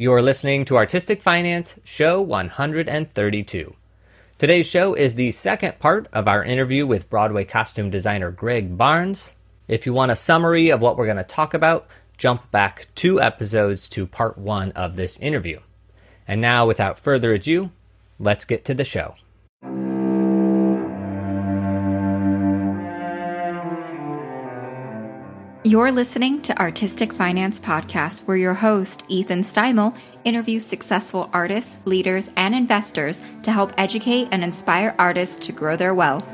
You're listening to Artistic Finance, Show 132. Today's show is the second part of our interview with Broadway costume designer Greg Barnes. If you want a summary of what we're going to talk about, jump back 2 episodes to part 1 of this interview. And now, without further ado, let's get to the show. You're listening to Artistic Finance Podcast, where your host, Ethan Steimel, interviews successful artists, leaders, and investors to help educate and inspire artists to grow their wealth.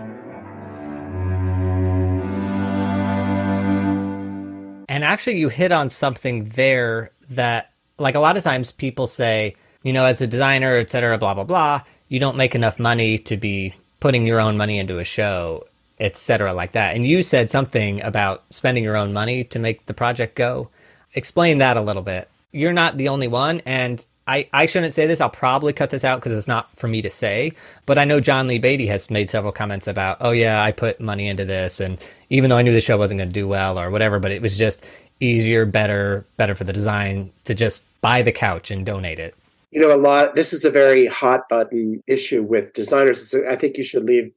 And actually, you hit on something there that, like, a lot of times people say, you know, as a designer, et cetera, blah, blah, blah, you don't make enough money to be putting your own money into a show, etc., like that. And you said something about spending your own money to make the project go. Explain that a little bit. You're not the only one, and I shouldn't say this. I'll probably cut this out because it's not for me to say, but I know John Lee Beatty has made several comments about, oh yeah, I put money into this, and even though I knew the show wasn't going to do well or whatever, but it was just easier, better for the design to just buy the couch and donate it. You know, this is a very hot button issue with designers. So I think you should leave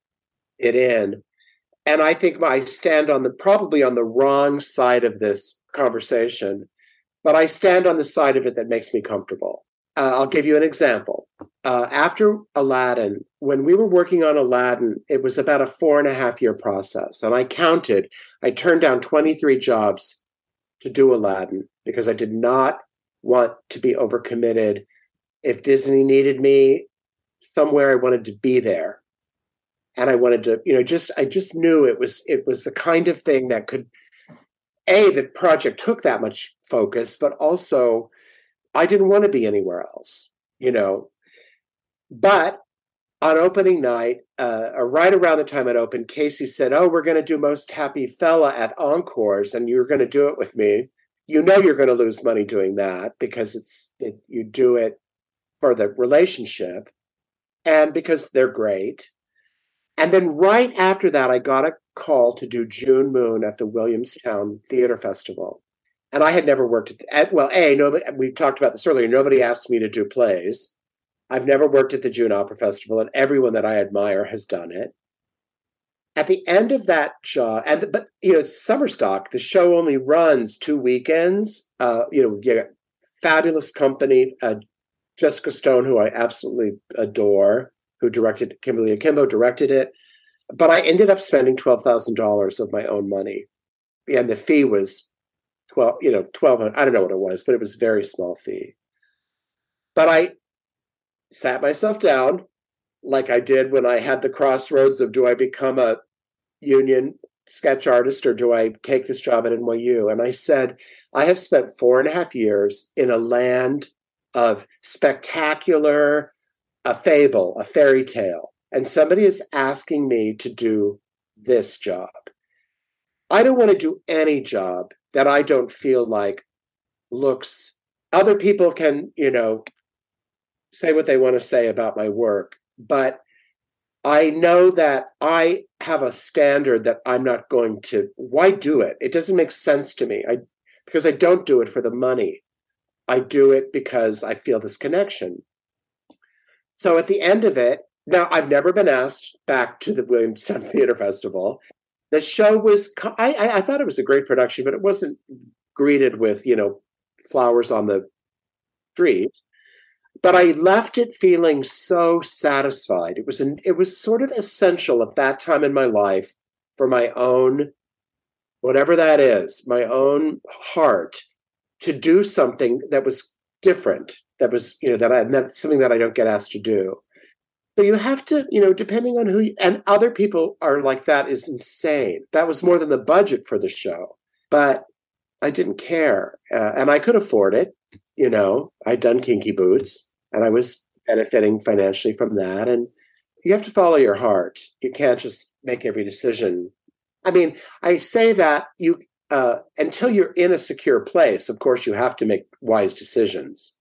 it in. And I think I stand on probably on the wrong side of this conversation, but I stand on the side of it that makes me comfortable. I'll give you an example. After Aladdin, when we were working on Aladdin, it was about a 4.5-year process. And I turned down 23 jobs to do Aladdin because I did not want to be overcommitted. If Disney needed me somewhere, I wanted to be there. And I wanted to, you know, I just knew it was the kind of thing that could, the project took that much focus, but also I didn't want to be anywhere else, you know. But on opening night, right around the time it opened, Casey said, "Oh, we're going to do Most Happy Fella at Encores, and you're going to do it with me. You know, you're going to lose money doing that because you do it for the relationship, and because they're great." And then right after that, I got a call to do June Moon at the Williamstown Theater Festival. And I had never worked we talked about this earlier. Nobody asked me to do plays. I've never worked at the June Opera Festival, and everyone that I admire has done it. At the end of that job, but you know, it's summer stock. The show only runs 2 weekends. You got fabulous company. Jessica Stone, who I absolutely adore, who directed, Kimberly Akimbo directed it. But I ended up spending $12,000 of my own money. And the fee was $1,200. I don't know what it was, but it was a very small fee. But I sat myself down like I did when I had the crossroads of, do I become a union sketch artist or do I take this job at NYU? And I said, I have spent 4.5 years in a land of spectacular, a fable, a fairy tale, and somebody is asking me to do this job. I don't want to do any job that I don't feel like looks. Other people can, you know, say what they want to say about my work, but I know that I have a standard that I'm not going to. Why do it? It doesn't make sense to me. Because I don't do it for the money. I do it because I feel this connection. So at the end of it, now I've never been asked back to the Williamstown Theater Festival. The show was, I thought it was a great production, but it wasn't greeted with, you know, flowers on the street. But I left it feeling so satisfied. It was sort of essential at that time in my life for my own, whatever that is, my own heart to do something that was different. That was, you know, that's something that I don't get asked to do. So you have to, you know, depending on and other people are like, that is insane. That was more than the budget for the show, but I didn't care. And I could afford it. You know, I'd done Kinky Boots and I was benefiting financially from that. And you have to follow your heart. You can't just make every decision. I mean, I say that until you're in a secure place, of course, you have to make wise decisions.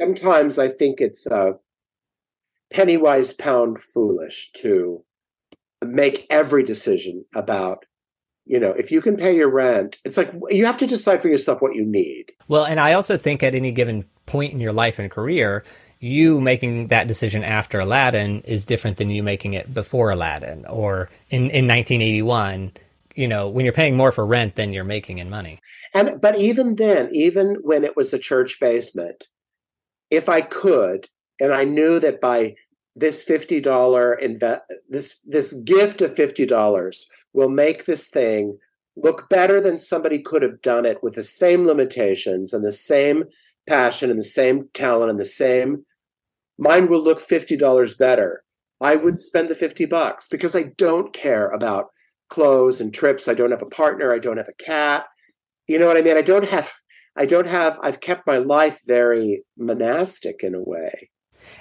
Sometimes I think it's penny-wise, pound-foolish to make every decision about, you know, if you can pay your rent. It's like you have to decide for yourself what you need. Well, and I also think at any given point in your life and career, you making that decision after Aladdin is different than you making it before Aladdin or in 1981, you know, when you're paying more for rent than you're making in money. And but even then, even when it was a church basement, if I could, and I knew that by this $50 this gift of $50 will make this thing look better than somebody could have done it with the same limitations and the same passion and the same talent and the same, mine will look $50 better, I would spend the $50 because I don't care about clothes and trips. I don't have a partner. I don't have a cat. You know what I mean? I've kept my life very monastic in a way.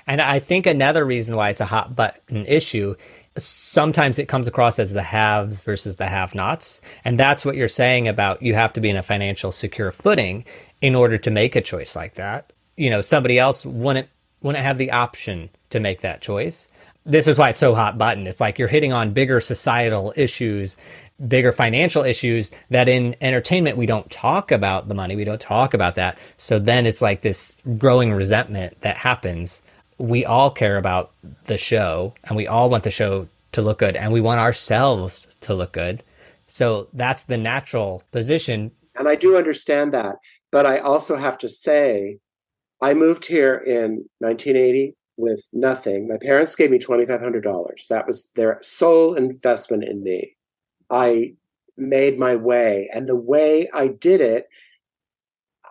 And I think another reason why it's a hot button issue, sometimes it comes across as the haves versus the have-nots. And that's what you're saying about you have to be in a financial secure footing in order to make a choice like that. You know, somebody else wouldn't have the option to make that choice. This is why it's so hot button. It's like you're hitting on bigger societal issues, bigger financial issues that in entertainment, we don't talk about the money. We don't talk about that. So then it's like this growing resentment that happens. We all care about the show and we all want the show to look good and we want ourselves to look good. So that's the natural position. And I do understand that. But I also have to say, I moved here in 1980 with nothing. My parents gave me $2,500. That was their sole investment in me. I made my way. And the way I did it,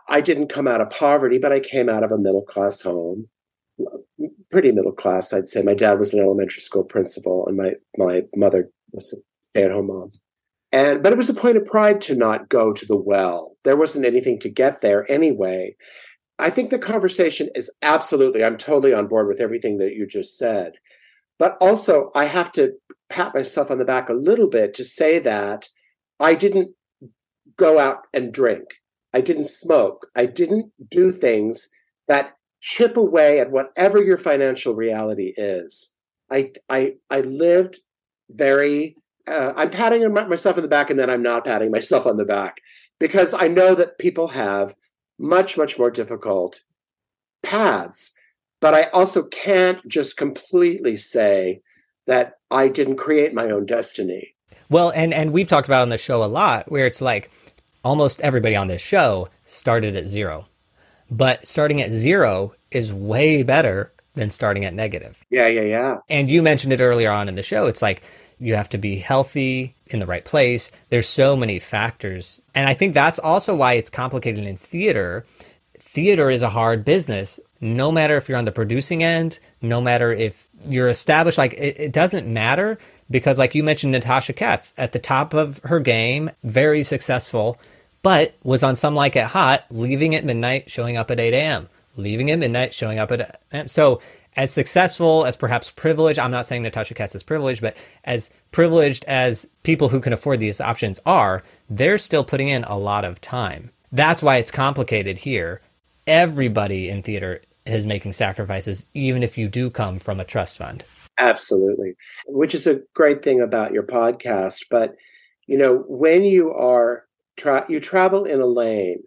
I didn't come out of poverty, but I came out of a middle-class home. Pretty middle class, I'd say. My dad was an elementary school principal, and my mother was a stay-at-home mom. But it was a point of pride to not go to the well. There wasn't anything to get there anyway. I think the conversation is absolutely, I'm totally on board with everything that you just said. But also, I have to pat myself on the back a little bit to say that I didn't go out and drink. I didn't smoke. I didn't do things that chip away at whatever your financial reality is. I lived very, I'm patting myself on the back and then I'm not patting myself on the back because I know that people have much, much more difficult paths, but I also can't just completely say that I didn't create my own destiny. Well, and we've talked about on the show a lot where it's like almost everybody on this show started at zero. But starting at zero is way better than starting at negative. Yeah. And you mentioned it earlier on in the show. It's like you have to be healthy in the right place. There's so many factors. And I think that's also why it's complicated in theater. Theater is a hard business, no matter if you're on the producing end, no matter if you're established. Like it doesn't matter because like you mentioned, Natasha Katz at the top of her game, very successful, but was on Some Like It Hot, leaving at midnight, showing up at 8 a.m., leaving at midnight, showing up at 8 a.m. So as successful as perhaps privileged, I'm not saying Natasha Katz is privileged, but as privileged as people who can afford these options are, they're still putting in a lot of time. That's why it's complicated here. Everybody in theater is making sacrifices, even if you do come from a trust fund. Absolutely, which is a great thing about your podcast. But, you know, when you are... you travel in a lane.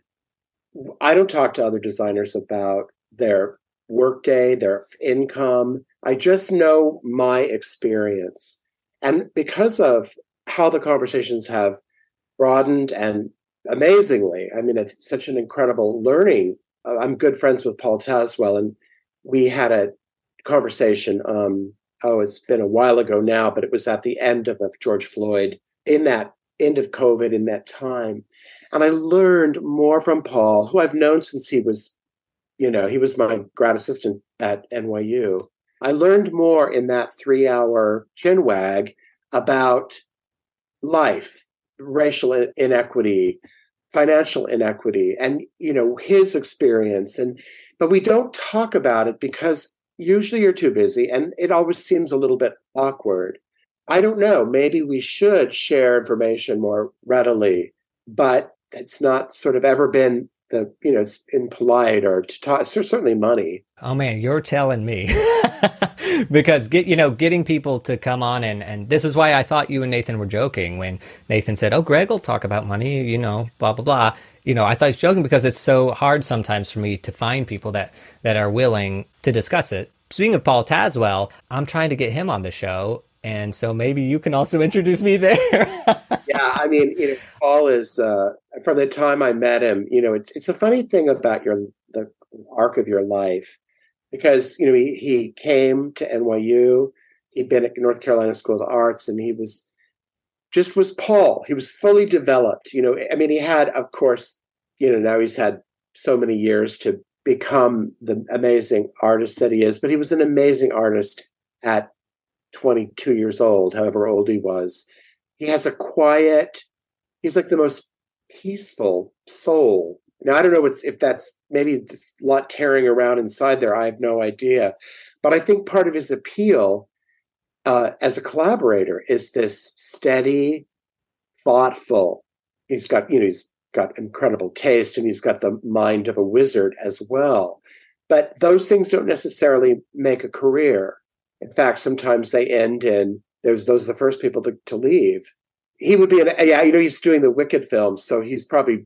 I don't talk to other designers about their workday, their income. I just know my experience. And because of how the conversations have broadened and amazingly, I mean, it's such an incredible learning. I'm good friends with Paul Tazewell, and we had a conversation, it's been a while ago now, but it was at the end of the George Floyd, in that end of COVID in that time. And I learned more from Paul, who I've known since he was my grad assistant at NYU. I learned more in that 3-hour chin wag about life, racial inequity, financial inequity, and, you know, his experience. But we don't talk about it because usually you're too busy and it always seems a little bit awkward. I don't know. Maybe we should share information more readily, but it's not sort of ever been the, you know, it's impolite or to talk, certainly money. Oh man, you're telling me. Because getting people to come on and this is why I thought you and Nathan were joking when Nathan said, "Oh, Greg will talk about money, you know, blah, blah, blah." You know, I thought he was joking because it's so hard sometimes for me to find people that are willing to discuss it. Speaking of Paul Tazewell, I'm trying to get him on the show. And so maybe you can also introduce me there. Yeah, I mean, you know, Paul is, from the time I met him, you know, it's a funny thing about the arc of your life. Because, you know, he came to NYU, he'd been at North Carolina School of the Arts, and he was Paul. He was fully developed, you know. I mean, he had, of course, you know, now he's had so many years to become the amazing artist that he is, but he was an amazing artist at 22 years old, however old he was. He has a quiet, he's like the most peaceful soul. Now, I don't know if that's maybe a lot tearing around inside there. I have no idea. But I think part of his appeal as a collaborator is this steady, thoughtful. He's got incredible taste, and he's got the mind of a wizard as well. But those things don't necessarily make a career. In fact, sometimes they end in those are the first people to leave. He would be he's doing the Wicked film, so he's probably.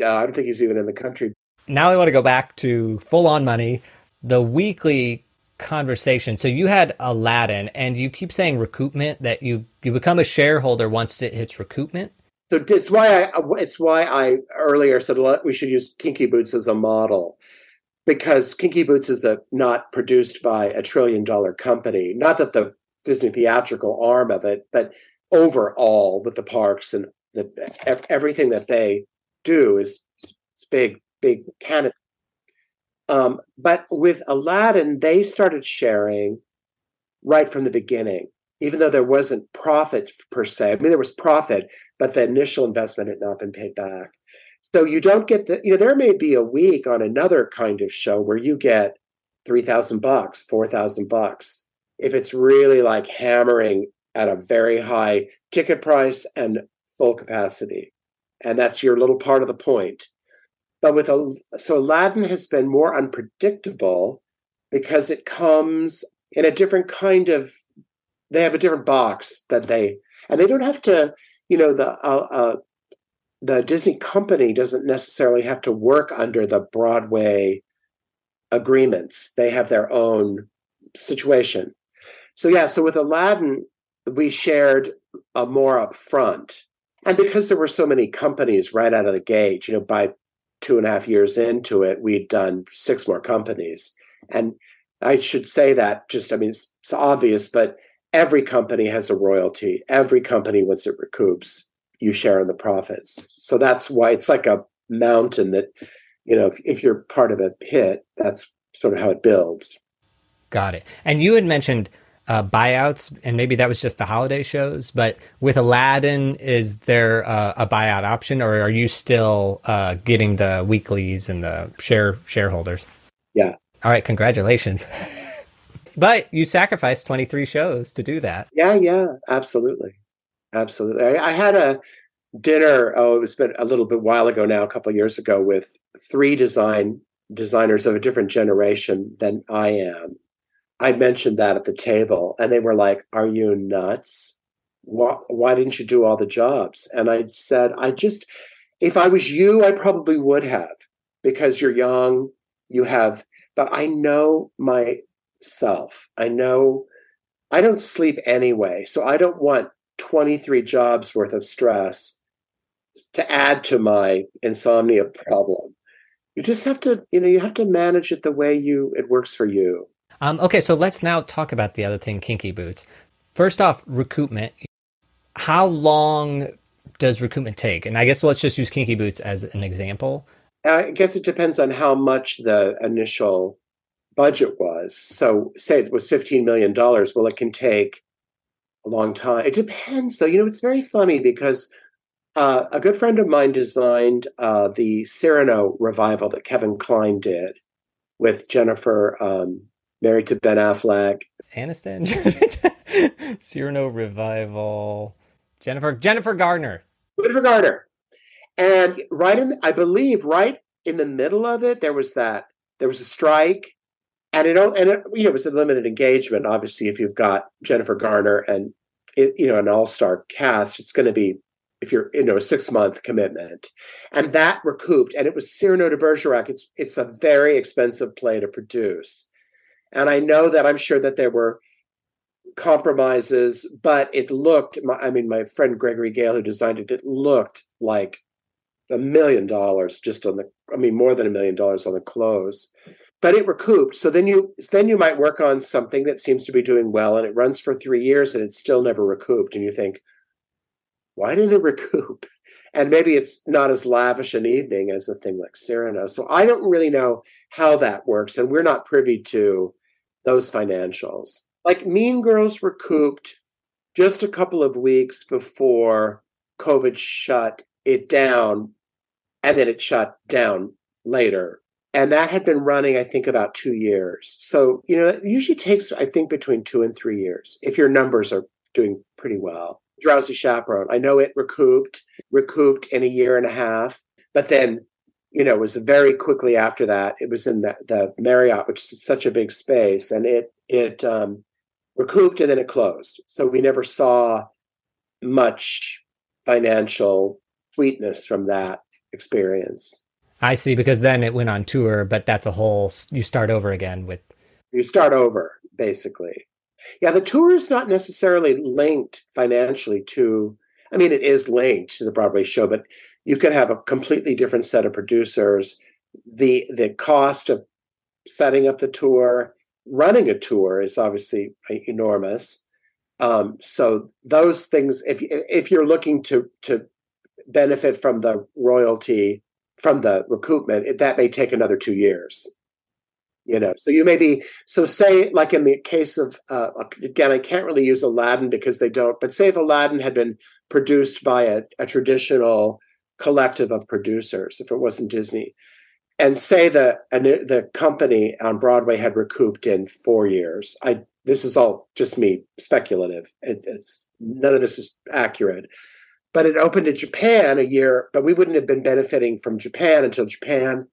I don't think he's even in the country. Now I want to go back to full-on money, the weekly conversation. So you had Aladdin, and you keep saying recoupment, that you become a shareholder once it hits recoupment. So it's why I earlier said we should use Kinky Boots as a model, because Kinky Boots is not produced by a trillion-dollar company. Not that the Disney theatrical arm of it, but overall with the parks and everything that they do is big canopy. But with Aladdin, they started sharing right from the beginning, even though there wasn't profit per se. I mean, there was profit, but the initial investment had not been paid back. So you don't get there may be a week on another kind of show where you get $3,000, $4,000, if it's really like hammering at a very high ticket price and full capacity. And that's your little part of the point. But so Aladdin has been more unpredictable because it comes in a different kind of, they have a different box that they don't have to, the Disney company doesn't necessarily have to work under the Broadway agreements. They have their own situation. So with Aladdin, we shared more upfront. And because there were so many companies right out of the gate, by 2.5 years into it, we'd done 6 more companies. And I should say that it's obvious, but every company has a royalty. Every company, once it recoups, you share in the profits. So that's why it's like a mountain that, if you're part of a hit, that's sort of how it builds. Got it. And you had mentioned buyouts, and maybe that was just the holiday shows, but with Aladdin, is there a buyout option, or are you still getting the weeklies and the shareholders? Yeah. All right, congratulations. But you sacrificed 23 shows to do that. Yeah, absolutely. I had a dinner, it was a little bit while ago now, a couple of years ago, with 3 designers of a different generation than I am. I mentioned that at the table, and they were like, "Are you nuts? Why didn't you do all the jobs?" And I said, if I was you, I probably would have, because you're young, but I know myself. I don't sleep anyway. So I don't want 23 jobs worth of stress to add to my insomnia problem. You just have to, you have to manage it the way it works for you. Okay, so let's now talk about the other thing, Kinky Boots. First off, recoupment. How long does recoupment take? And I guess let's just use Kinky Boots as an example. I guess it depends on how much the initial budget was. So say it was $15 million. Well, it can take a long time. It depends, though. It's very funny because a good friend of mine designed the Cyrano revival that Kevin Kline did with Jennifer married to Ben Affleck. Aniston. Cyrano revival. Jennifer Garner. And right in, I believe, right in the middle of it, there was a strike, and it, you know, it was a limited engagement. Obviously, if you've got Jennifer Garner and an all-star cast, it's going to be, if you're, a 6-month commitment, and that recouped. And it was Cyrano de Bergerac. It's a very expensive play to produce. And I know that I'm sure that there were compromises, but it looked, my friend Gregory Gale, who designed it, it looked like $1 million just on the, more than $1 million on the close, but it recouped. So then you might work on something that seems to be doing well, and it runs for 3 years and it's still never recouped. And you think, why didn't it recoup? And maybe it's not as lavish an evening as a thing like Cyrano. So I don't really know how that works. And we're not privy to those financials. Like Mean Girls recouped just a couple of weeks before COVID shut it down. And then it shut down later. And that had been running, I think, about 2 years. So, it usually takes, I think, between 2 and 3 years if your numbers are doing pretty well. Drowsy Chaperone, I know it recouped in a year and a half, but then, it was very quickly after that. It was in the Marriott, which is such a big space, and it recouped and then it closed. So we never saw much financial sweetness from that experience. I see, because then it went on tour, but that's a whole, you start over again with... You start over, basically. Yeah, the tour is not necessarily linked financially to, it is linked to the Broadway show, but you could have a completely different set of producers. The cost of setting up the tour, running a tour is obviously enormous. So those things, if you're looking to benefit from the royalty, from the recoupment, that may take another 2 years. So you may be, say like in the case of, again, I can't really use Aladdin because they don't, but say if Aladdin had been produced by a traditional collective of producers, if it wasn't Disney, and say the company on Broadway had recouped in 4 years. This is all just me speculative. It's none of this is accurate, but it opened in Japan a year, but we wouldn't have been benefiting from Japan until Japan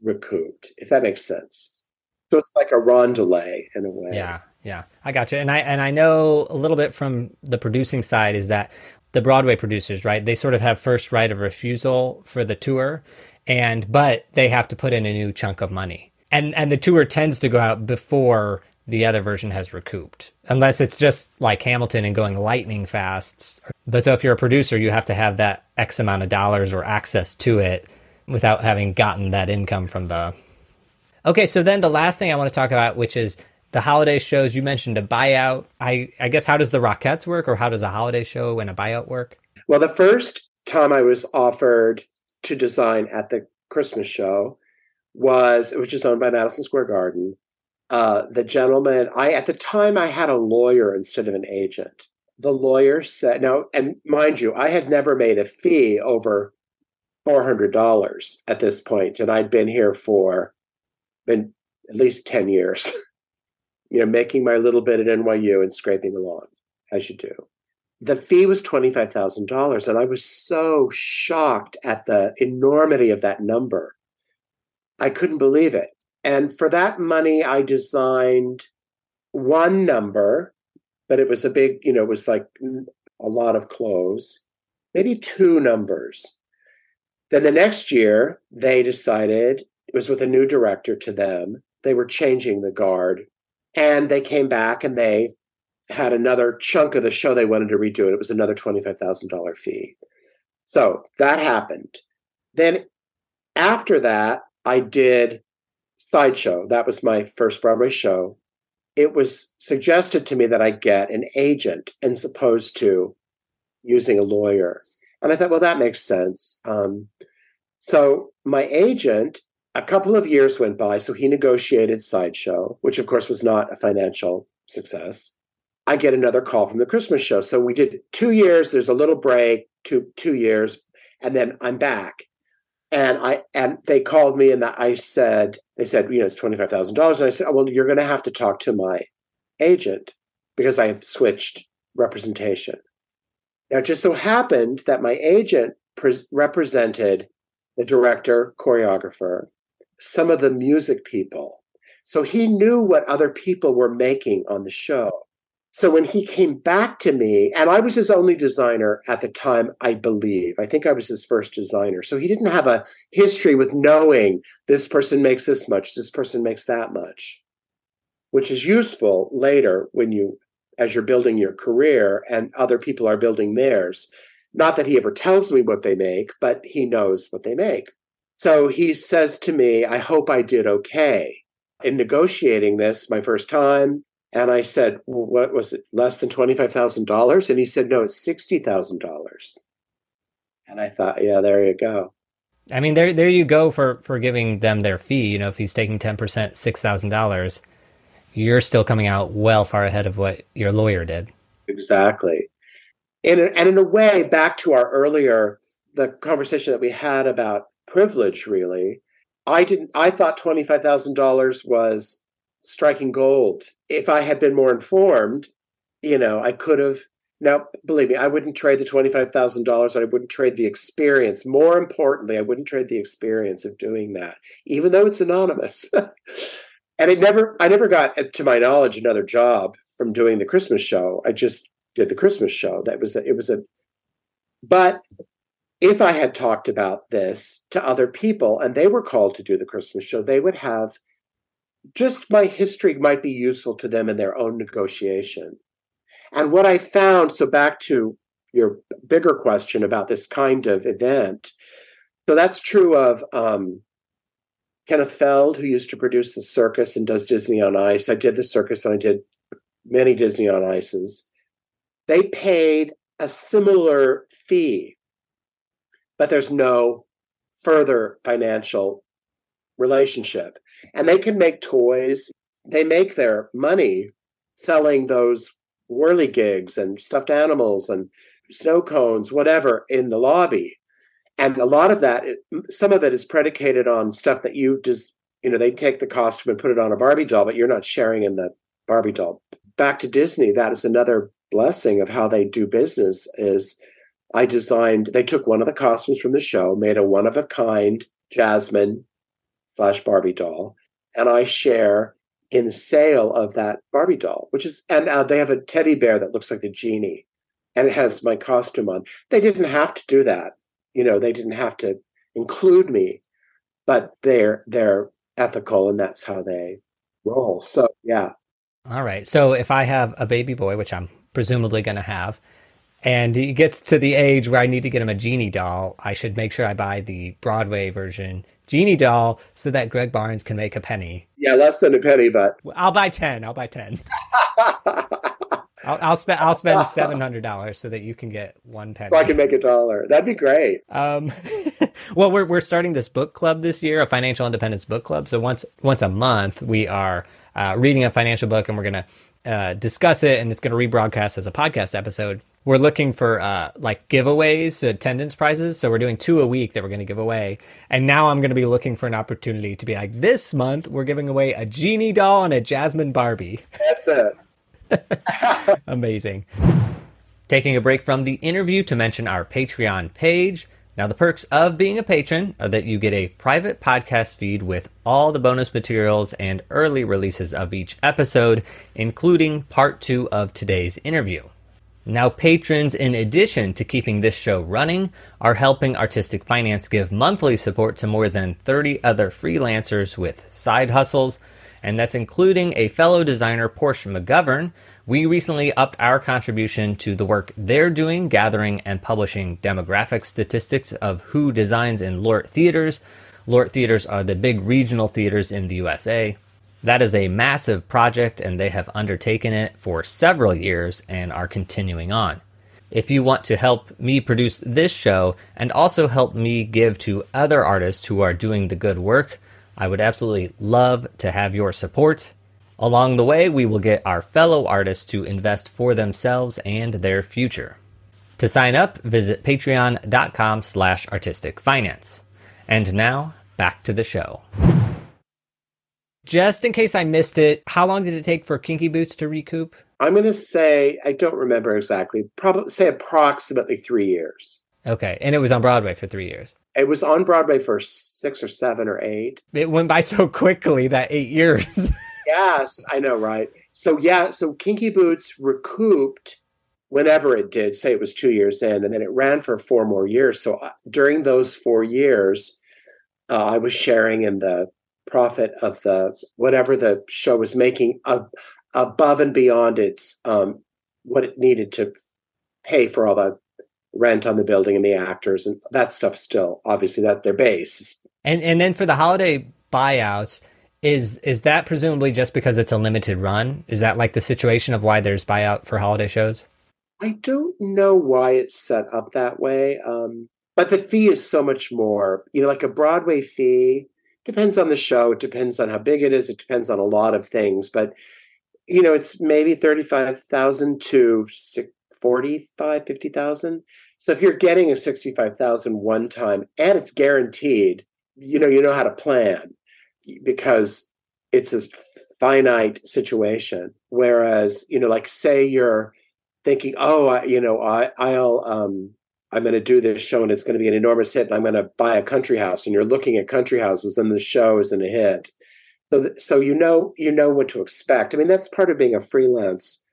recouped, if that makes sense. So it's like a rondelay in a way. Yeah, I got you. And I know a little bit from the producing side is that the Broadway producers, right? They sort of have first right of refusal for the tour, but they have to put in a new chunk of money, and the tour tends to go out before the other version has recouped, unless it's just like Hamilton and going lightning fast. But so if you're a producer, you have to have that X amount of dollars or access to it without having gotten that income from the... Okay, so then the last thing I want to talk about, which is the holiday shows. You mentioned a buyout. I guess, how does the Rockettes work, or how does a holiday show and a buyout work? Well, the first time I was offered to design at the Christmas show which is owned by Madison Square Garden. The gentleman, at the time I had a lawyer instead of an agent. The lawyer said, now, and mind you, I had never made a fee over $400 at this point, and I'd been here for at least 10 years, making my little bit at NYU and scraping along, as you do. The fee was $25,000, and I was so shocked at the enormity of that number. I couldn't believe it. And for that money, I designed one number, but it was a big, it was like a lot of clothes, maybe two numbers. Then the next year, they decided, it was with a new director to them, they were changing the guard, and they came back and they had another chunk of the show they wanted to redo, and it was another $25,000 fee. So that happened. Then after that, I did Sideshow. That was my first Broadway show. It was suggested to me that I get an agent as opposed to using a lawyer. And I thought, well, that makes sense. So my agent, a couple of years went by. So he negotiated Sideshow, which of course was not a financial success. I get another call from the Christmas show. So we did 2 years. There's a little break, two years. And then I'm back. And they called me, and they said, it's $25,000. And I said, well, you're going to have to talk to my agent because I have switched representation. Now, it just so happened that my agent represented the director, choreographer, some of the music people. So he knew what other people were making on the show. So when he came back to me, and I was his only designer at the time, I believe. I think I was his first designer. So he didn't have a history with knowing this person makes this much, this person makes that much, which is useful later when you, as you're building your career and other people are building theirs. Not that he ever tells me what they make, but he knows what they make. So he says to me, I hope I did okay in negotiating this my first time. And I said, well, what was it, less than $25,000? And he said, no, it's $60,000. And I thought, yeah, there you go. I mean, there you go for giving them their fee. You know, if he's taking 10%, $6,000, you're still coming out well far ahead of what your lawyer did. Exactly. And in a way, back to our earlier, the conversation that we had about privilege, really, I thought $25,000 was striking gold. If I had been more informed, you know, I could have. Now, believe me, I wouldn't trade the $25,000. I wouldn't trade the experience. More importantly, I wouldn't trade the experience of doing that, even though it's anonymous. And I never got, to my knowledge, another job from doing the Christmas show. I just did the Christmas show. But if I had talked about this to other people and they were called to do the Christmas show, they would have. Just my history might be useful to them in their own negotiation. And what I found, so back to your bigger question about this kind of event, so that's true of Kenneth Feld, who used to produce the circus and does Disney on Ice. I did the circus and I did many Disney on Ices. They paid a similar fee, but there's no further financial relationship. And they can make toys. They make their money selling those whirligigs and stuffed animals and snow cones, whatever, in the lobby. And a lot of that, some of it is predicated on stuff that you just, you know, they take the costume and put it on a Barbie doll, but you're not sharing in the Barbie doll. Back to Disney, that is another blessing of how they do business is they took one of the costumes from the show, made a one-of-a-kind Jasmine / Barbie doll, and I share in the sale of that Barbie doll, which is, and they have a teddy bear that looks like the genie, and it has my costume on. They didn't have to do that. You know, they didn't have to include me, but they're ethical, and that's how they roll. So, yeah. All right. So if I have a baby boy, which I'm presumably going to have, and he gets to the age where I need to get him a genie doll, I should make sure I buy the Broadway version genie doll so that Greg Barnes can make a penny. Yeah, less than a penny, but I'll buy 10. I'll spend $700 so that you can get one penny. So I can make $1. That'd be great. Well, we're starting this book club this year, a financial independence book club. So once a month, we are reading a financial book, and we're going to discuss it, and it's going to rebroadcast as a podcast episode. We're looking for like giveaways, attendance prizes. So we're doing 2 a week that we're going to give away. And now I'm going to be looking for an opportunity to be like, this month, we're giving away a genie doll and a Jasmine Barbie. That's it. Amazing. Taking a break from the interview to mention our Patreon page. Now, the perks of being a patron are that you get a private podcast feed with all the bonus materials and early releases of each episode, including part 2 of today's interview. Now, patrons, in addition to keeping this show running, are helping Artistic Finance give monthly support to more than 30 other freelancers with side hustles, and that's including a fellow designer, Portia McGovern. We recently upped our contribution to the work they're doing, gathering and publishing demographic statistics of who designs in Lort theaters. Lort theaters are the big regional theaters in the USA. That is a massive project, and they have undertaken it for several years and are continuing on. If you want to help me produce this show and also help me give to other artists who are doing the good work, I would absolutely love to have your support. Along the way, we will get our fellow artists to invest for themselves and their future. To sign up, visit patreon.com/artisticfinance. And now, back to the show. Just in case I missed it, how long did it take for Kinky Boots to recoup? I'm going to say, I don't remember exactly, probably say approximately 3 years. Okay, and it was on Broadway for 3 years. It was on Broadway for 6 or 7 or 8. It went by so quickly, that 8 years. Yes, I know, right? So yeah, so Kinky Boots recouped whenever it did, say it was 2 years in, and then it ran for 4 more years. So during those 4 years, I was sharing in the profit of the whatever the show was making above and beyond its what it needed to pay for all the rent on the building and the actors and that stuff. Still, obviously, that their base. And then for the holiday buyouts, is that presumably just because it's a limited run? Is that like the situation of why there's buyout for holiday shows? I don't know why it's set up that way, but the fee is so much more. You know, like a Broadway fee depends on the show. It depends on how big it is. It depends on a lot of things, but you know, it's maybe $35,000 to $45,000, $50,000. So if you're getting a $65,000 one time and it's guaranteed, you know how to plan because it's a finite situation. Whereas, you know, like say you're thinking, oh, I'm going to do this show and it's going to be an enormous hit and I'm going to buy a country house, and you're looking at country houses and the show isn't a hit. So you know what to expect. I mean, that's part of being a freelance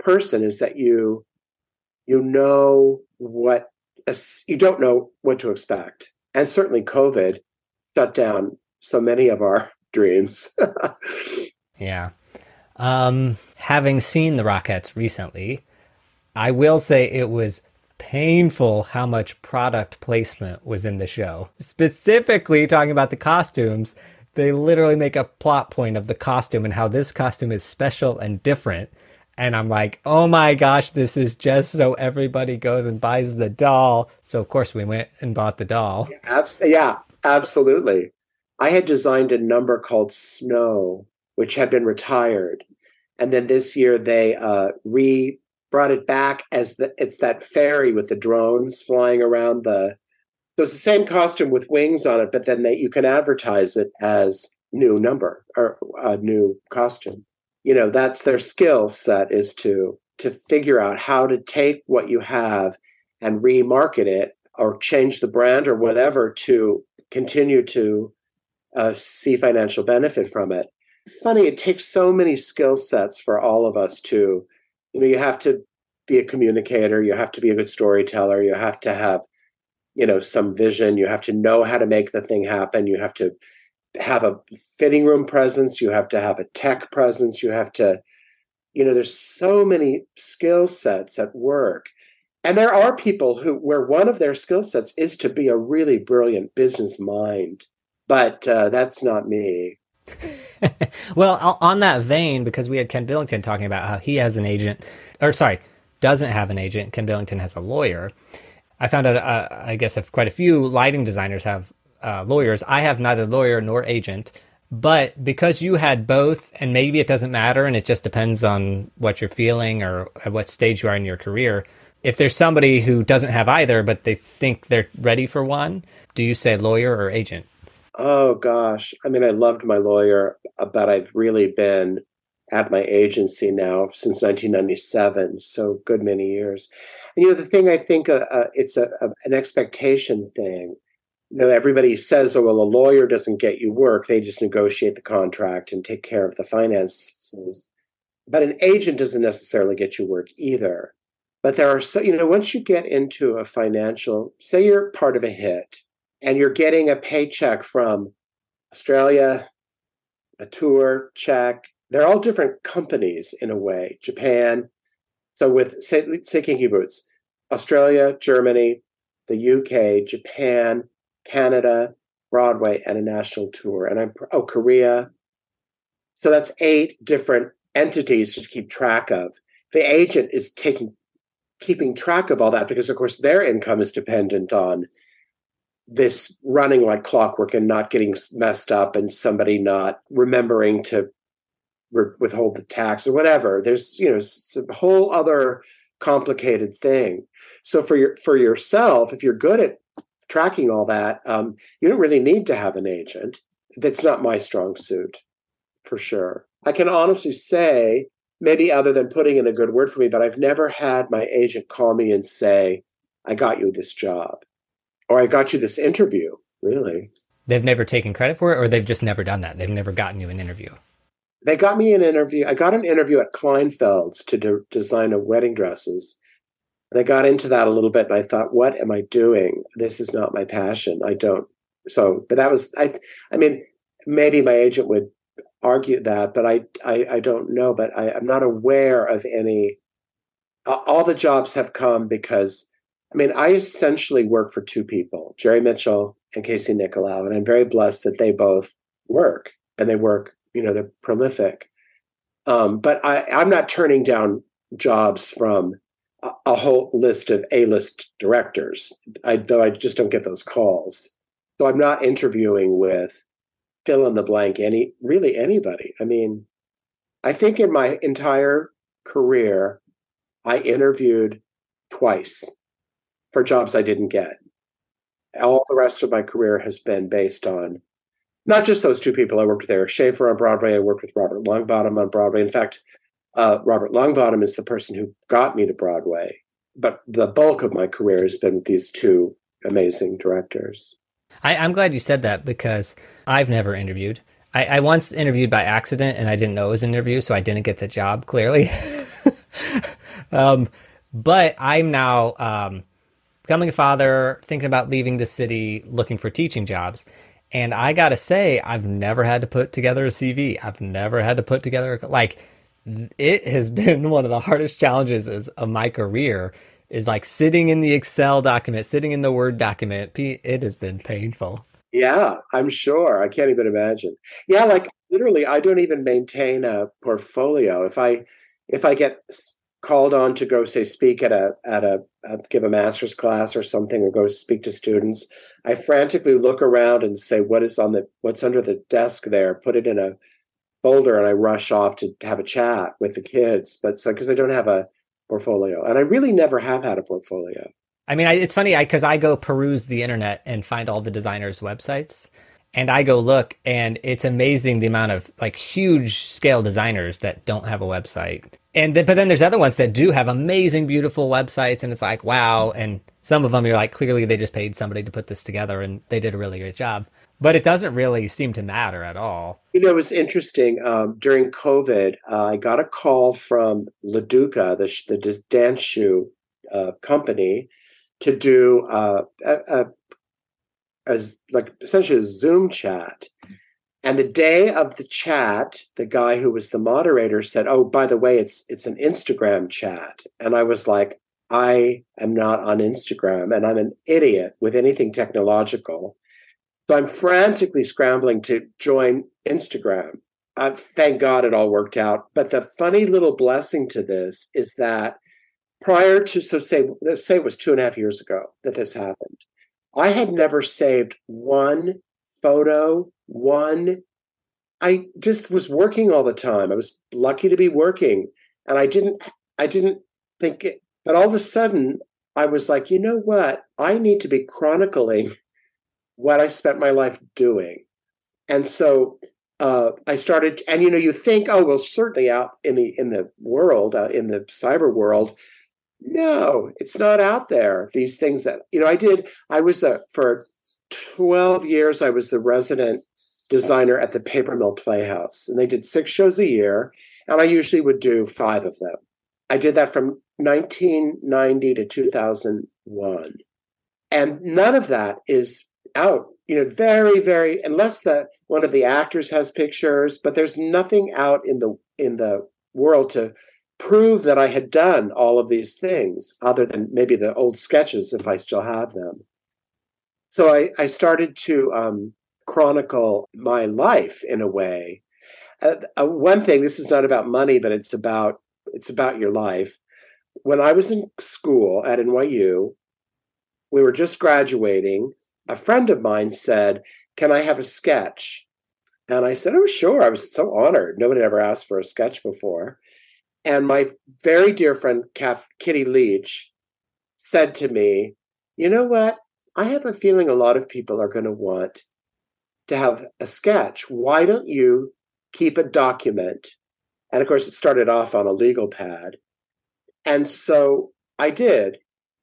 person, is that you don't know what to expect. And certainly COVID shut down so many of our dreams. Yeah. Having seen the Rockettes recently, I will say it was painful how much product placement was in the show. Specifically talking about the costumes, they literally make a plot point of the costume and how this costume is special and different. And I'm like, oh my gosh, this is just so everybody goes and buys the doll. So of course we went and bought the doll. Yeah, absolutely. I had designed a number called Snow, which had been retired. And then this year they brought it back as it's that fairy with the drones flying around so it's the same costume with wings on it, but then you can advertise it as new number or a new costume. You know, that's their skill set, is to figure out how to take what you have and remarket it or change the brand or whatever to continue to see financial benefit from it. Funny, it takes so many skill sets for all of us to, you know, you have to be a communicator, you have to be a good storyteller, you have to have, you know, some vision, you have to know how to make the thing happen, you have to have a fitting room presence, you have to have a tech presence, you have to, you know, there's so many skill sets at work. And there are people where one of their skill sets is to be a really brilliant business mind, but that's not me. Well, on that vein, because we had Ken Billington talking about how he has an agent, or sorry, doesn't have an agent. Ken Billington has a lawyer. I found out, I guess, if quite a few lighting designers have lawyers. I have neither lawyer nor agent, but because you had both, and maybe it doesn't matter and it just depends on what you're feeling or at what stage you are in your career. If there's somebody who doesn't have either, but they think they're ready for one, do you say lawyer or agent? Oh gosh. I mean, I loved my lawyer, but I've really been at my agency now since 1997. So good many years. And, you know, the thing I think it's an expectation thing. You know, everybody says, oh, well, a lawyer doesn't get you work. They just negotiate the contract and take care of the finances. But an agent doesn't necessarily get you work either. But there are, so, you know, once you get into a financial, say you're part of a hit and you're getting a paycheck from Australia, a tour check. They're all different companies in a way, Japan. So with, say Kinky Boots, Australia, Germany, the UK, Japan, Canada, Broadway, and a national tour. And Korea. So that's 8 different entities to keep track of. The agent is keeping track of all that because, of course, their income is dependent on this running like clockwork and not getting messed up and somebody not remembering to withhold the tax or whatever. There's, you know, it's a whole other complicated thing. So for yourself, if you're good at tracking all that, you don't really need to have an agent. That's not my strong suit, for sure. I can honestly say, maybe other than putting in a good word for me, but I've never had my agent call me and say, I got you this job. or I got you this interview, really. They've never taken credit for it, or they've just never done that? They've never gotten you an interview? They got me an interview. I got an interview at Kleinfeld's to design a wedding dresses. And I got into that a little bit, and I thought, what am I doing? This is not my passion. I don't. So, but that was, I mean, maybe my agent would argue that, but I don't know. But I'm not aware of any. All the jobs have come because, I mean, I essentially work for two people, Jerry Mitchell and Casey Nicholaw, and I'm very blessed that they both work, and they work, you know, they're prolific. But I'm not turning down jobs from a whole list of A-list directors, though I just don't get those calls. So I'm not interviewing with fill in the blank, really anybody. I mean, I think in my entire career, I interviewed twice for jobs I didn't get. All the rest of my career has been based on not just those two people. I worked with Eric Schaefer on Broadway. I worked with Robert Longbottom on Broadway. In fact, Robert Longbottom is the person who got me to Broadway. But the bulk of my career has been with these two amazing directors. I'm glad you said that, because I've never interviewed. I once interviewed by accident, and I didn't know it was an interview, so I didn't get the job, clearly. But I'm now becoming a father, thinking about leaving the city, looking for teaching jobs. And I got to say, I've never had to put together a CV. I've never had to put together it has been one of the hardest challenges of my career, is like sitting in the Excel document, sitting in the Word document. It has been painful. Yeah, I'm sure. I can't even imagine. Yeah, literally, I don't even maintain a portfolio. If I get called on to go, say, speak at a give a master's class or something, or go speak to students, I frantically look around and say, what's under the desk there? Put it in a folder, and I rush off to have a chat with the kids. But because I don't have a portfolio, and I really never have had a portfolio. I mean, it's funny because I go peruse the internet and find all the designers' websites, and I go look, and it's amazing the amount of huge scale designers that don't have a website. And but then there's other ones that do have amazing, beautiful websites, and it's like, wow. And some of them, you're like, clearly they just paid somebody to put this together, and they did a really great job. But it doesn't really seem to matter at all. You know, it was interesting. During COVID, I got a call from LaDuca, the dance shoe company, to do essentially a Zoom chat. And the day of the chat, the guy who was the moderator said, "Oh, by the way, it's an Instagram chat." And I was like, I am not on Instagram, and I'm an idiot with anything technological. So I'm frantically scrambling to join Instagram. Thank God it all worked out. But the funny little blessing to this is that prior to, let's say it was 2.5 years ago that this happened, I had never saved one photo, I just was working all the time. I was lucky to be working, and I didn't think it, but all of a sudden I was like, you know what? I need to be chronicling what I spent my life doing. And so I started, and you think, oh, well, certainly out in the world, in the cyber world, no, it's not out there. These things that, for 12 years, I was the resident designer at the Paper Mill Playhouse, and they did 6 shows a year, and I usually would do 5 of them. I did that from 1990 to 2001. And none of that is out, very, very, unless one of the actors has pictures, but there's nothing out in the world to prove that I had done all of these things, other than maybe the old sketches if I still have them. So I started to chronicle my life in a way. One thing, this is not about money, but it's about your life. When I was in school at NYU, we were just graduating. A friend of mine said, "Can I have a sketch?" And I said, "Oh, sure." I was so honored. Nobody ever asked for a sketch before. And my very dear friend, Kitty Leach, said to me, "You know what? I have a feeling a lot of people are going to want to have a sketch. Why don't you keep a document?" And of course, it started off on a legal pad. And so I did.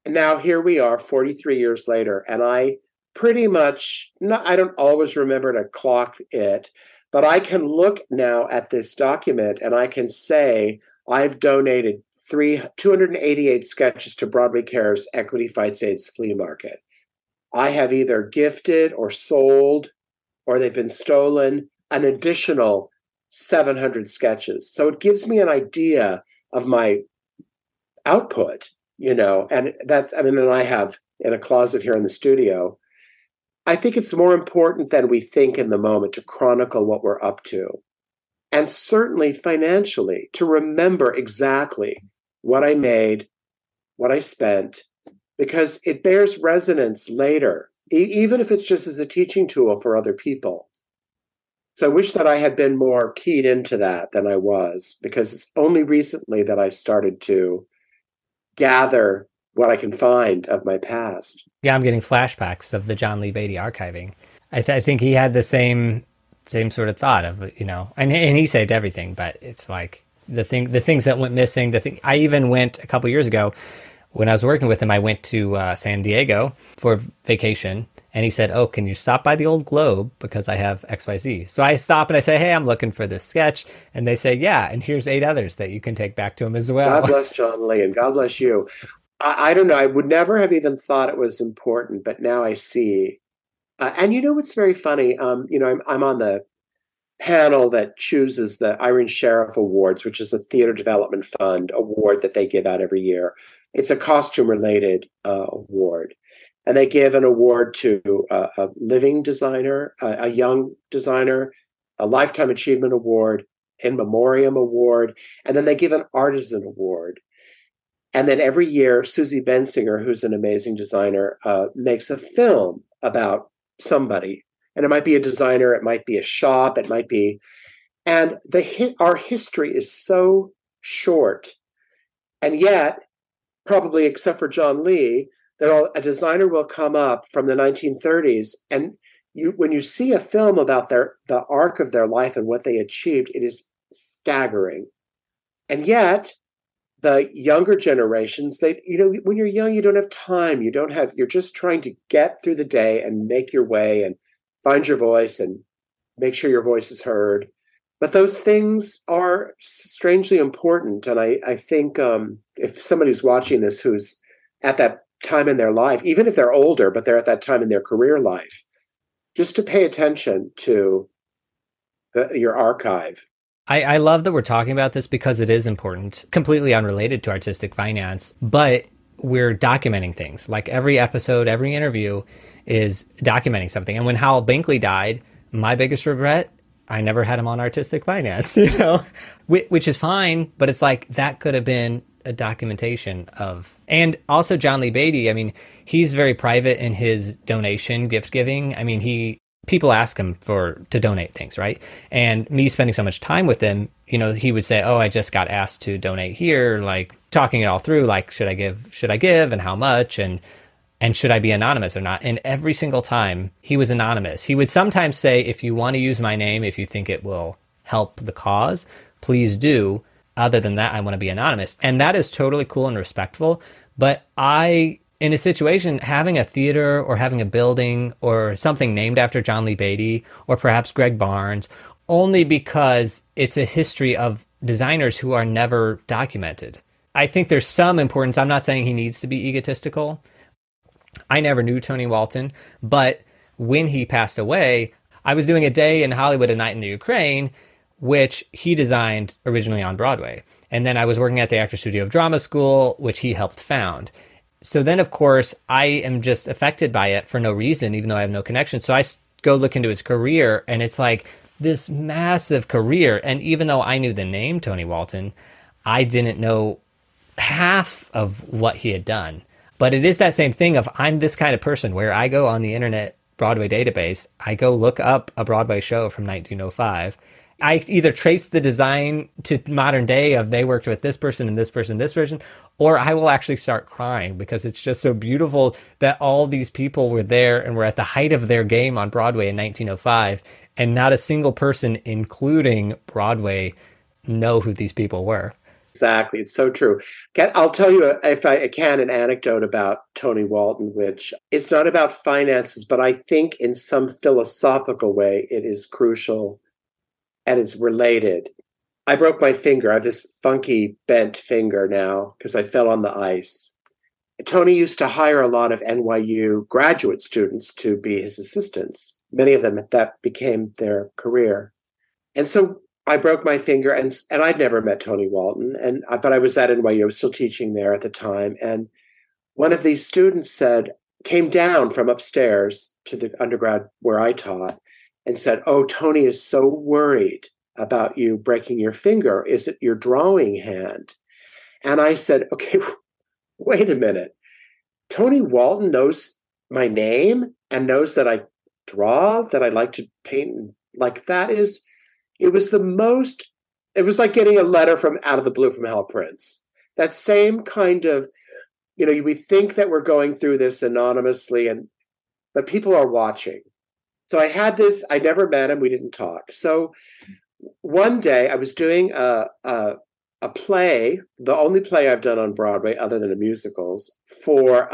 now here we are 43 years later, and I pretty much, I don't always remember to clock it, but I can look now at this document and I can say I've donated 288 sketches to Broadway Cares Equity Fights AIDS Flea Market. I have either gifted or sold, or they've been stolen, an additional 700 sketches. So it gives me an idea of my output, you know, and that's, I mean, and I have in a closet here in the studio. I think it's more important than we think in the moment to chronicle what we're up to. And certainly financially, to remember exactly what I made, what I spent, because it bears resonance later, even if it's just as a teaching tool for other people. So I wish that I had been more keyed into that than I was, because it's only recently that I've started to gather what I can find of my past. Yeah, I'm getting flashbacks of the John Lee Beatty archiving. I think he had the same sort of thought of, you know, and he saved everything, but it's like the things that went missing. I even went a couple years ago when I was working with him. I went to San Diego for vacation, and he said, "Oh, can you stop by the Old Globe because I have XYZ?" So I stop and I say, "Hey, I'm looking for this sketch," and they say, "Yeah, and here's 8 others that you can take back to him as well." God bless John Lee, and God bless you. I don't know. I would never have even thought it was important, but now I see. And you know what's very funny? You know, I'm on the panel that chooses the Irene Sheriff Awards, which is a Theater Development Fund award that they give out every year. It's a costume-related award. And they give an award to a living designer, a young designer, a Lifetime Achievement Award, In Memoriam Award, and then they give an Artisan Award. And then every year, Susie Bensinger, who's an amazing designer, makes a film about somebody. And it might be a designer, it might be a shop, it might be. And our history is so short. And yet, probably except for John Lee, a designer will come up from the 1930s. And when you see a film about the arc of their life and what they achieved, it is staggering. And yet, the younger generations, when you're young, you don't have time. You're just trying to get through the day and make your way and find your voice and make sure your voice is heard. But those things are strangely important. And I think if somebody's watching this who's at that time in their life, even if they're older, but they're at that time in their career life, just to pay attention to your archive. I love that we're talking about this because it is important, completely unrelated to artistic finance, but we're documenting things. Like every episode, every interview is documenting something. And when Howell Binkley died, my biggest regret, I never had him on artistic finance, you know, which is fine, but it's like that could have been a documentation of. And also John Lee Beatty, I mean, he's very private in his donation, gift giving. I mean, people ask him to donate things, right? And me spending so much time with him, you know, he would say, "Oh, I just got asked to donate here," like talking it all through, like, should I give and how much, and should I be anonymous or not? And every single time he was anonymous. He would sometimes say, "If you want to use my name, if you think it will help the cause, please do. Other than that, I want to be anonymous." And that is totally cool and respectful. But in a situation, having a theater or having a building or something named after John Lee Beatty or perhaps Greg Barnes, only because it's a history of designers who are never documented. I think there's some importance. I'm not saying he needs to be egotistical. I never knew Tony Walton, but when he passed away, I was doing a day in Hollywood, A Night in the Ukraine, which he designed originally on Broadway. And then I was working at the Actors Studio of Drama School, which he helped found. So then, of course, I am just affected by it for no reason, even though I have no connection. So I go look into his career, and it's like this massive career. And even though I knew the name Tony Walton, I didn't know half of what he had done. But it is that same thing of, I'm this kind of person where I go on the internet Broadway database, I go look up a Broadway show from 1905. I either trace the design to modern day of they worked with this person and this person, and this person, or I will actually start crying because it's just so beautiful that all these people were there and were at the height of their game on Broadway in 1905, and not a single person, including Broadway, know who these people were. Exactly. It's so true. I'll tell you, if I can, an anecdote about Tony Walton, which it's not about finances, but I think in some philosophical way, it is crucial and it's related. I broke my finger. I have this funky bent finger now because I fell on the ice. Tony used to hire a lot of NYU graduate students to be his assistants. Many of them, that became their career. And so I broke my finger, and I'd never met Tony Walton, but I was at NYU. I was still teaching there at the time. And one of these students came down from upstairs to the undergrad where I taught and said, "Oh, Tony is so worried about you breaking your finger. Is it your drawing hand?" And I said, "Okay, wait a minute. Tony Walton knows my name and knows that I draw, that I like to paint. Like that is..." It was like getting a letter from out of the blue from Hal Prince. That same kind of, we think that we're going through this anonymously, but people are watching. So I had this, I never met him, we didn't talk. So one day I was doing a play, the only play I've done on Broadway other than the musicals, for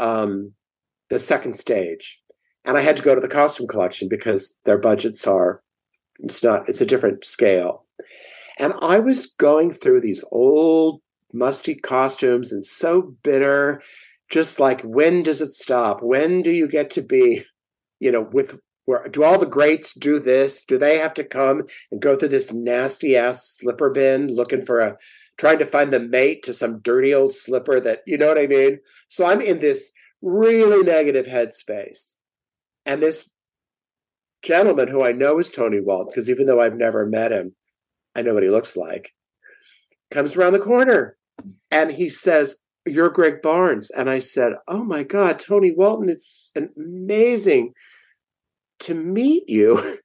the second stage. And I had to go to the costume collection because their budgets are... it's a different scale. And I was going through these old musty costumes and so bitter, just like, when does it stop? When do you get to be, do all the greats do this? Do they have to come and go through this nasty ass slipper bin looking for trying to find the mate to some dirty old slipper that, you know what I mean? So I'm in this really negative headspace. And this gentleman who I know is Tony Walton, because even though I've never met him, I know what he looks like, comes around the corner and he says, "You're Greg Barnes." And I said, "Oh my God, Tony Walton, it's amazing to meet you.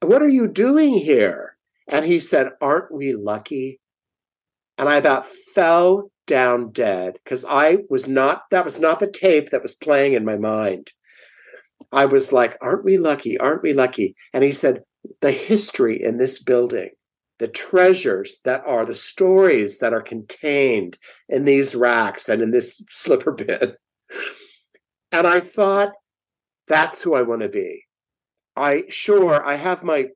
What are you doing here?" And he said, "Aren't we lucky?" And I about fell down dead because that was not the tape that was playing in my mind. I was like, "Aren't we lucky? Aren't we lucky?" And he said, "The history in this building, the treasures that are, the stories that are contained in these racks and in this slipper bin." And I thought, that's who I want to be. I have my,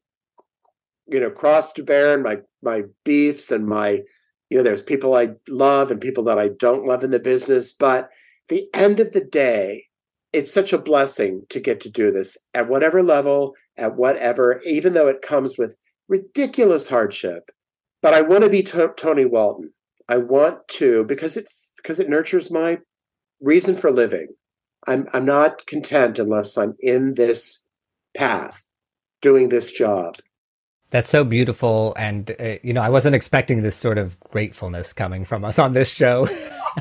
cross to bear and my beefs and my, there's people I love and people that I don't love in the business. But at the end of the day, it's such a blessing to get to do this at whatever level, even though it comes with ridiculous hardship. But I want to be Tony Walton. I want to, because it nurtures my reason for living. I'm not content unless I'm in this path, doing this job. That's so beautiful. And, I wasn't expecting this sort of gratefulness coming from us on this show.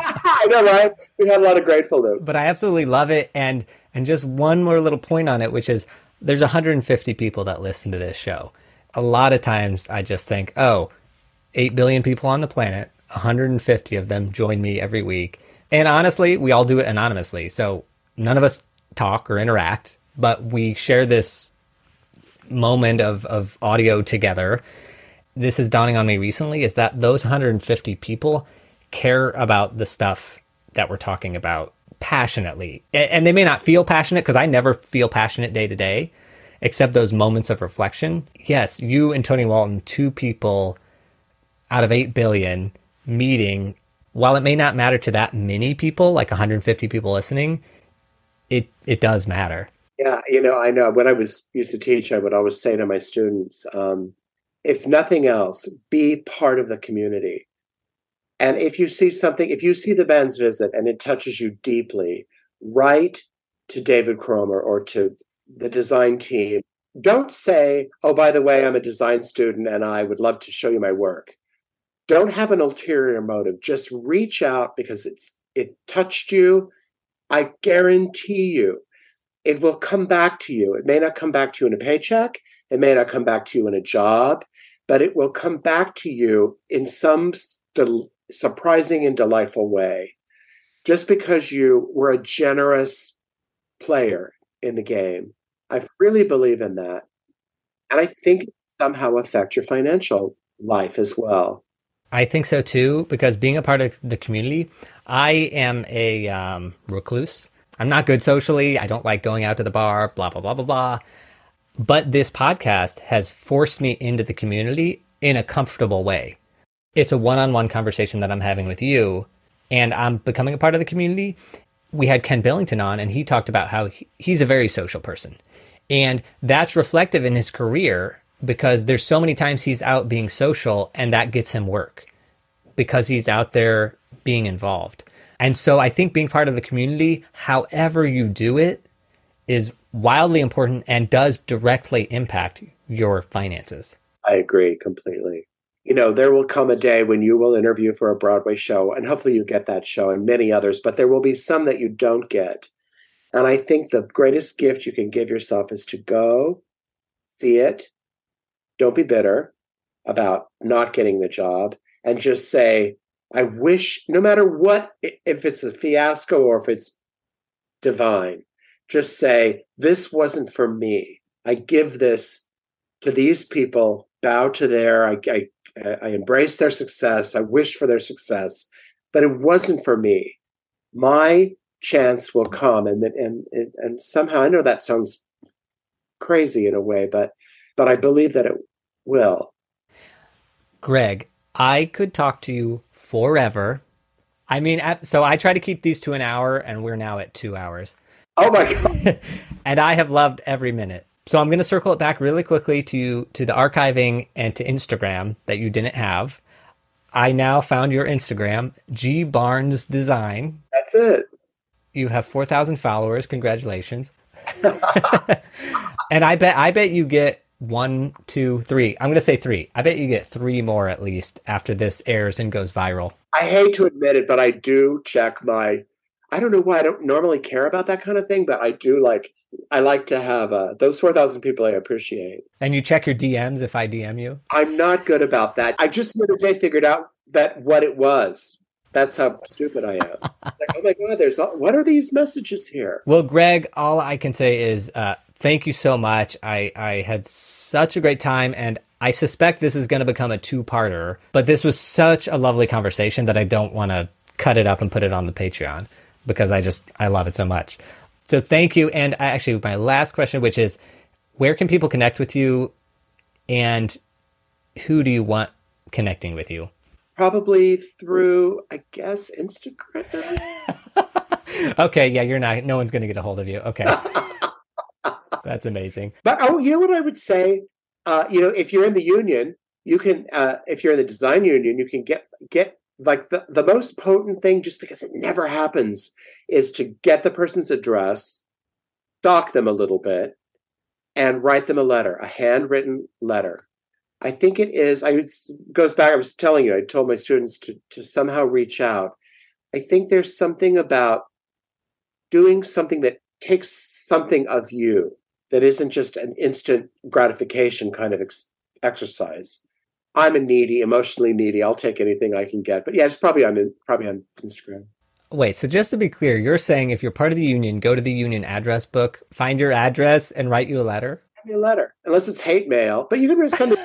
I know, right? We had a lot of gratefulness. But I absolutely love it. And just one more little point on it, which is there's 150 people that listen to this show. A lot of times I just think, 8 billion people on the planet, 150 of them join me every week. And honestly, we all do it anonymously. So none of us talk or interact, but we share this moment of audio together. This is dawning on me recently, is that those 150 people care about the stuff that we're talking about passionately. And they may not feel passionate, because I never feel passionate day to day, except those moments of reflection. Yes, you and Tony Walton, two people out of 8 billion meeting, while it may not matter to that many people, like 150 people listening, it does matter. Yeah, I know. When I used to teach, I would always say to my students, if nothing else, be part of the community. And if you see the band's visit and it touches you deeply, write to David Cromer or to the design team. Don't say, "Oh, by the way, I'm a design student and I would love to show you my work." Don't have an ulterior motive. Just reach out because it touched you. I guarantee you, it will come back to you. It may not come back to you in a paycheck. It may not come back to you in a job, but it will come back to you in some surprising and delightful way, just because you were a generous player in the game. I really believe in that. And I think it somehow affects your financial life as well. I think so too, because being a part of the community, I am a recluse. I'm not good socially. I don't like going out to the bar, blah, blah, blah, blah, blah. But this podcast has forced me into the community in a comfortable way. It's a one-on-one conversation that I'm having with you, and I'm becoming a part of the community. We had Ken Billington on, and he talked about how he's a very social person. And that's reflective in his career, because there's so many times he's out being social, and that gets him work because he's out there being involved. And so I think being part of the community, however you do it, is wildly important and does directly impact your finances. I agree completely. You know, there will come a day when you will interview for a Broadway show, and hopefully you get that show and many others, but there will be some that you don't get. And I think the greatest gift you can give yourself is to go see it. Don't be bitter about not getting the job, and just say, I wish, no matter what, if it's a fiasco or if it's divine, just say, this wasn't for me. I give this to these people, bow to their, I embrace their success. I wish for their success, but it wasn't for me. My chance will come. And somehow, I know that sounds crazy in a way, but I believe that it will. Greg, I could talk to you forever. I mean, so I try to keep these to an hour, and we're now at 2 hours. Oh my God. And I have loved every minute. So I'm going to circle it back really quickly to the archiving and to Instagram that you didn't have. I now found your Instagram, G Barnes Design. That's it. You have 4,000 followers. Congratulations. And I bet you get 1, 2, 3. I'm going to say 3. I bet you get 3 more at least after this airs and goes viral. I hate to admit it, but I do check my, I don't know why I don't normally care about that kind of thing, but I do I like to have those 4,000 people I appreciate. And you check your DMs if I DM you? I'm not good about that. I just the other day figured out that what it was. That's how stupid I am. Like, oh my God, what are these messages here? Well, Greg, all I can say is thank you so much. I had such a great time, and I suspect this is going to become a 2-parter, but this was such a lovely conversation that I don't want to cut it up and put it on the Patreon, because I love it so much. So thank you. And actually, my last question, which is, where can people connect with you, and who do you want connecting with you? Probably through, I guess, Instagram. Okay. Yeah. You're not, no one's going to get a hold of you. Okay. That's amazing. But you know what I would say? If you're in the union, you can, if you're in the design union, you can get, like the most potent thing, just because it never happens, is to get the person's address, stalk them a little bit, and write them a letter, a handwritten letter. I think it is, goes back, I was telling you, I told my students to somehow reach out. I think there's something about doing something that takes something of you that isn't just an instant gratification kind of exercise. I'm emotionally needy. I'll take anything I can get. But yeah, it's probably on Instagram. Wait, so just to be clear, you're saying if you're part of the union, go to the union address book, find your address, and write you a letter? Write me a letter, unless it's hate mail. But you can send it.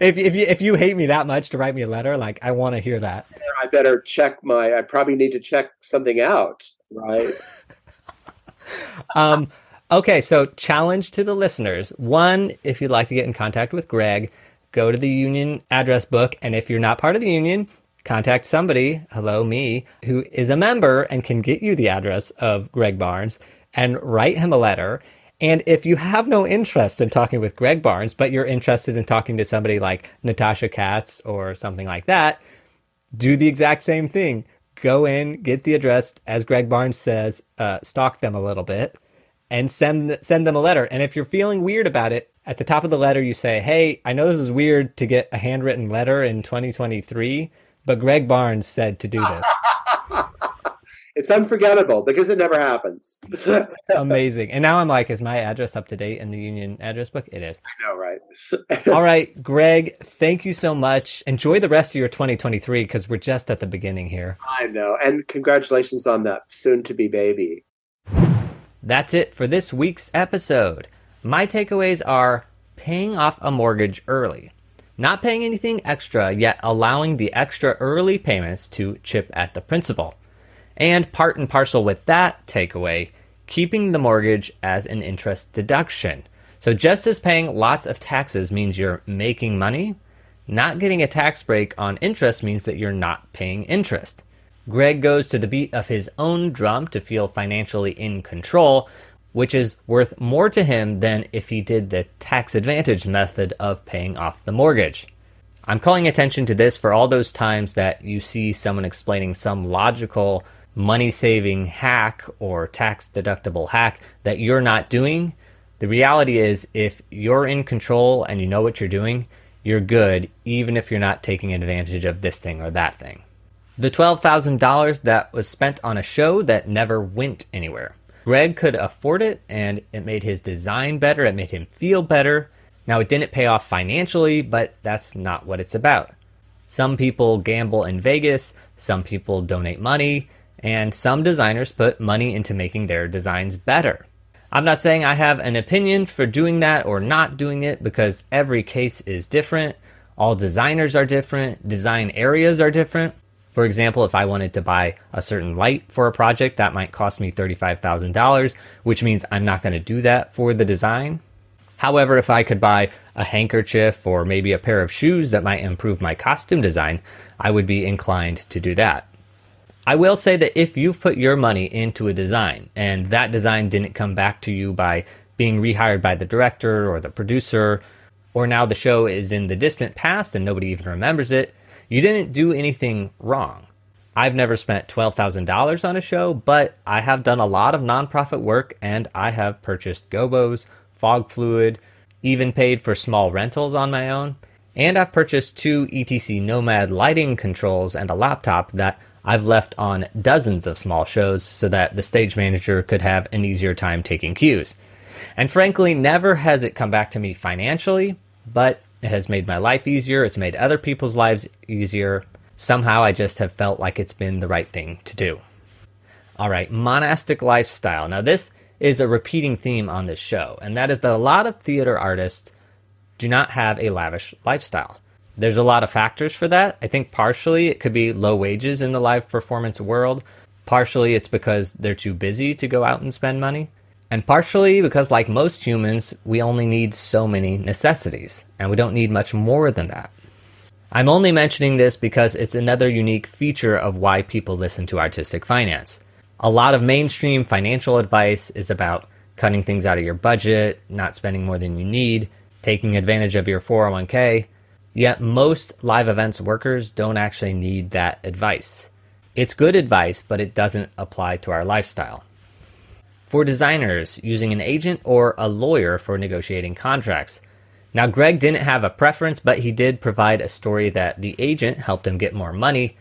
If you hate me that much to write me a letter, like, I want to hear that. I better check I probably need to check something out, right? Okay, so challenge to the listeners. 1, if you'd like to get in contact with Greg, go to the union address book. And if you're not part of the union, contact somebody, hello me, who is a member and can get you the address of Greg Barnes, and write him a letter. And if you have no interest in talking with Greg Barnes, but you're interested in talking to somebody like Natasha Katz or something like that, do the exact same thing. Go in, get the address, as Greg Barnes says, stalk them a little bit, and send them a letter. And if you're feeling weird about it, at the top of the letter, you say, hey, I know this is weird to get a handwritten letter in 2023, but Greg Barnes said to do this. It's unforgettable because it never happens. Amazing. And now I'm like, is my address up to date in the union address book? It is. I know, right? All right, Greg, thank you so much. Enjoy the rest of your 2023, because we're just at the beginning here. I know. And congratulations on that soon-to-be baby. That's it for this week's episode. My takeaways are paying off a mortgage early. not paying anything extra, yet allowing the extra early payments to chip at the principal. And part and parcel with that takeaway, keeping the mortgage as an interest deduction. So just as paying lots of taxes means you're making money, not getting a tax break on interest means that you're not paying interest. Greg goes to the beat of his own drum to feel financially in control, which is worth more to him than if he did the tax advantage method of paying off the mortgage. I'm calling attention to this for all those times that you see someone explaining some logical money-saving hack or tax-deductible hack that you're not doing. The reality is, if you're in control and you know what you're doing, you're good, even if you're not taking advantage of this thing or that thing. The $12,000 that was spent on a show that never went anywhere. Greg could afford it, and it made his design better, it made him feel better. Now, it didn't pay off financially, but that's not what it's about. Some people gamble in Vegas, some people donate money, and some designers put money into making their designs better. I'm not saying I have an opinion for doing that or not doing it, because every case is different. All designers are different. Design areas are different. For example, if I wanted to buy a certain light for a project, that might cost me $35,000, which means I'm not going to do that for the design. However, if I could buy a handkerchief or maybe a pair of shoes that might improve my costume design, I would be inclined to do that. I will say that if you've put your money into a design and that design didn't come back to you by being rehired by the director or the producer, or now the show is in the distant past and nobody even remembers it, you didn't do anything wrong. I've never spent $12,000 on a show, but I have done a lot of nonprofit work and I have purchased gobos, fog fluid, even paid for small rentals on my own. And I've purchased 2 ETC Nomad lighting controls and a laptop that I've left on dozens of small shows so that the stage manager could have an easier time taking cues. And frankly, never has it come back to me financially, but it has made my life easier. It's made other people's lives easier. Somehow I just have felt like it's been the right thing to do. All right, monastic lifestyle. Now this is a repeating theme on this show, and that is that a lot of theater artists do not have a lavish lifestyle. There's a lot of factors for that. I think partially it could be low wages in the live performance world. Partially it's because they're too busy to go out and spend money. And partially because, like most humans, we only need so many necessities, and we don't need much more than that. I'm only mentioning this because it's another unique feature of why people listen to artistic finance. A lot of mainstream financial advice is about cutting things out of your budget, not spending more than you need, taking advantage of your 401k. Yet most live events workers don't actually need that advice. It's good advice, but it doesn't apply to our lifestyle. For designers, using an agent or a lawyer for negotiating contracts. Now, Greg didn't have a preference, but he did provide a story that the agent helped him get more money.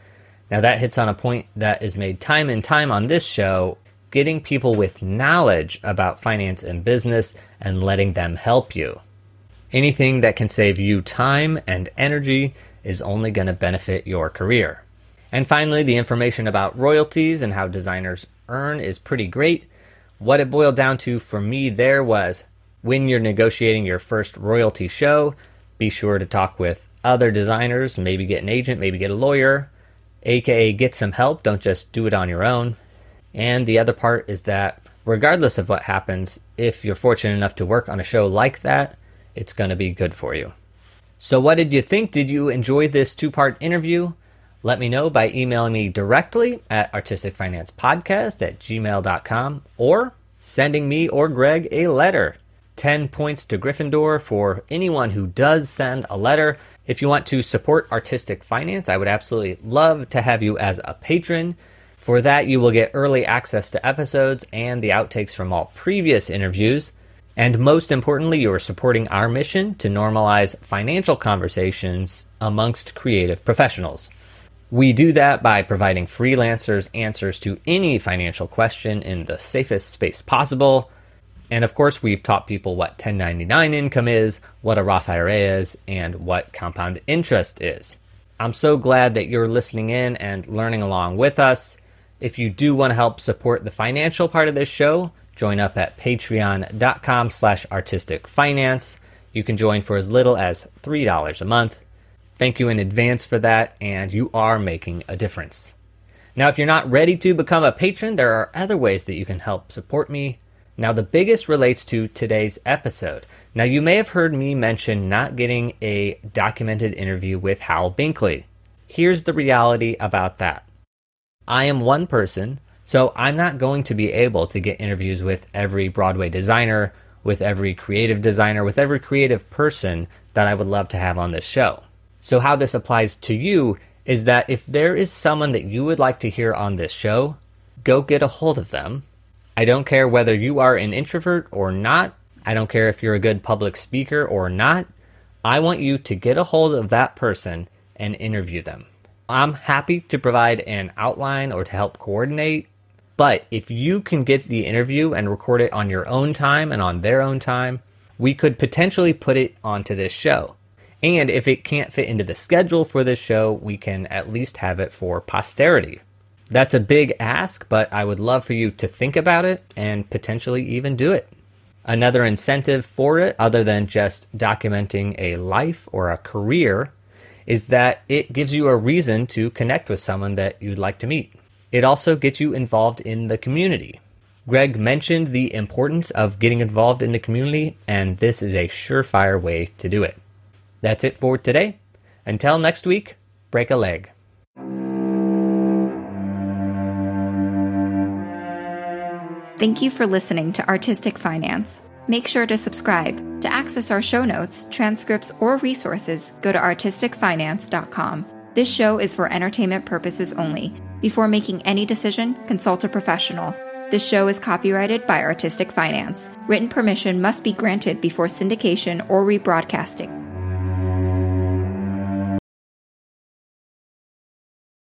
Now, that hits on a point that is made time and time on this show, getting people with knowledge about finance and business and letting them help you. Anything that can save you time and energy is only going to benefit your career. And finally, the information about royalties and how designers earn is pretty great. What it boiled down to for me there was, when you're negotiating your first royalty show, be sure to talk with other designers, maybe get an agent, maybe get a lawyer, aka get some help, don't just do it on your own. And the other part is that regardless of what happens, if you're fortunate enough to work on a show like that, it's going to be good for you. So what did you think? Did you enjoy this 2-part interview? Let me know by emailing me directly at artisticfinancepodcast@gmail.com or sending me or Greg a letter. 10 points to Gryffindor for anyone who does send a letter. If you want to support Artistic Finance, I would absolutely love to have you as a patron. For that, you will get early access to episodes and the outtakes from all previous interviews. And most importantly, you are supporting our mission to normalize financial conversations amongst creative professionals. We do that by providing freelancers answers to any financial question in the safest space possible. And of course, we've taught people what 1099 income is, what a Roth IRA is, and what compound interest is. I'm so glad that you're listening in and learning along with us. If you do want to help support the financial part of this show, join up at patreon.com/artisticfinance. You can join for as little as $3 a month. Thank you in advance for that, and you are making a difference. Now, if you're not ready to become a patron, there are other ways that you can help support me. Now, the biggest relates to today's episode. Now, you may have heard me mention not getting a documented interview with Hal Binkley. Here's the reality about that. I am one person, so I'm not going to be able to get interviews with every Broadway designer, with every creative designer, with every creative person that I would love to have on this show. So how this applies to you is that if there is someone that you would like to hear on this show, go get a hold of them. I don't care whether you are an introvert or not. I don't care if you're a good public speaker or not. I want you to get a hold of that person and interview them. I'm happy to provide an outline or to help coordinate, but if you can get the interview and record it on your own time and on their own time, we could potentially put it onto this show. And if it can't fit into the schedule for this show, we can at least have it for posterity. That's a big ask, but I would love for you to think about it and potentially even do it. Another incentive for it, other than just documenting a life or a career, is that it gives you a reason to connect with someone that you'd like to meet. It also gets you involved in the community. Greg mentioned the importance of getting involved in the community, and this is a surefire way to do it. That's it for today. Until next week, break a leg. Thank you for listening to Artistic Finance. Make sure to subscribe. To access our show notes, transcripts, or resources, go to artisticfinance.com. This show is for entertainment purposes only. Before making any decision, consult a professional. This show is copyrighted by Artistic Finance. Written permission must be granted before syndication or rebroadcasting.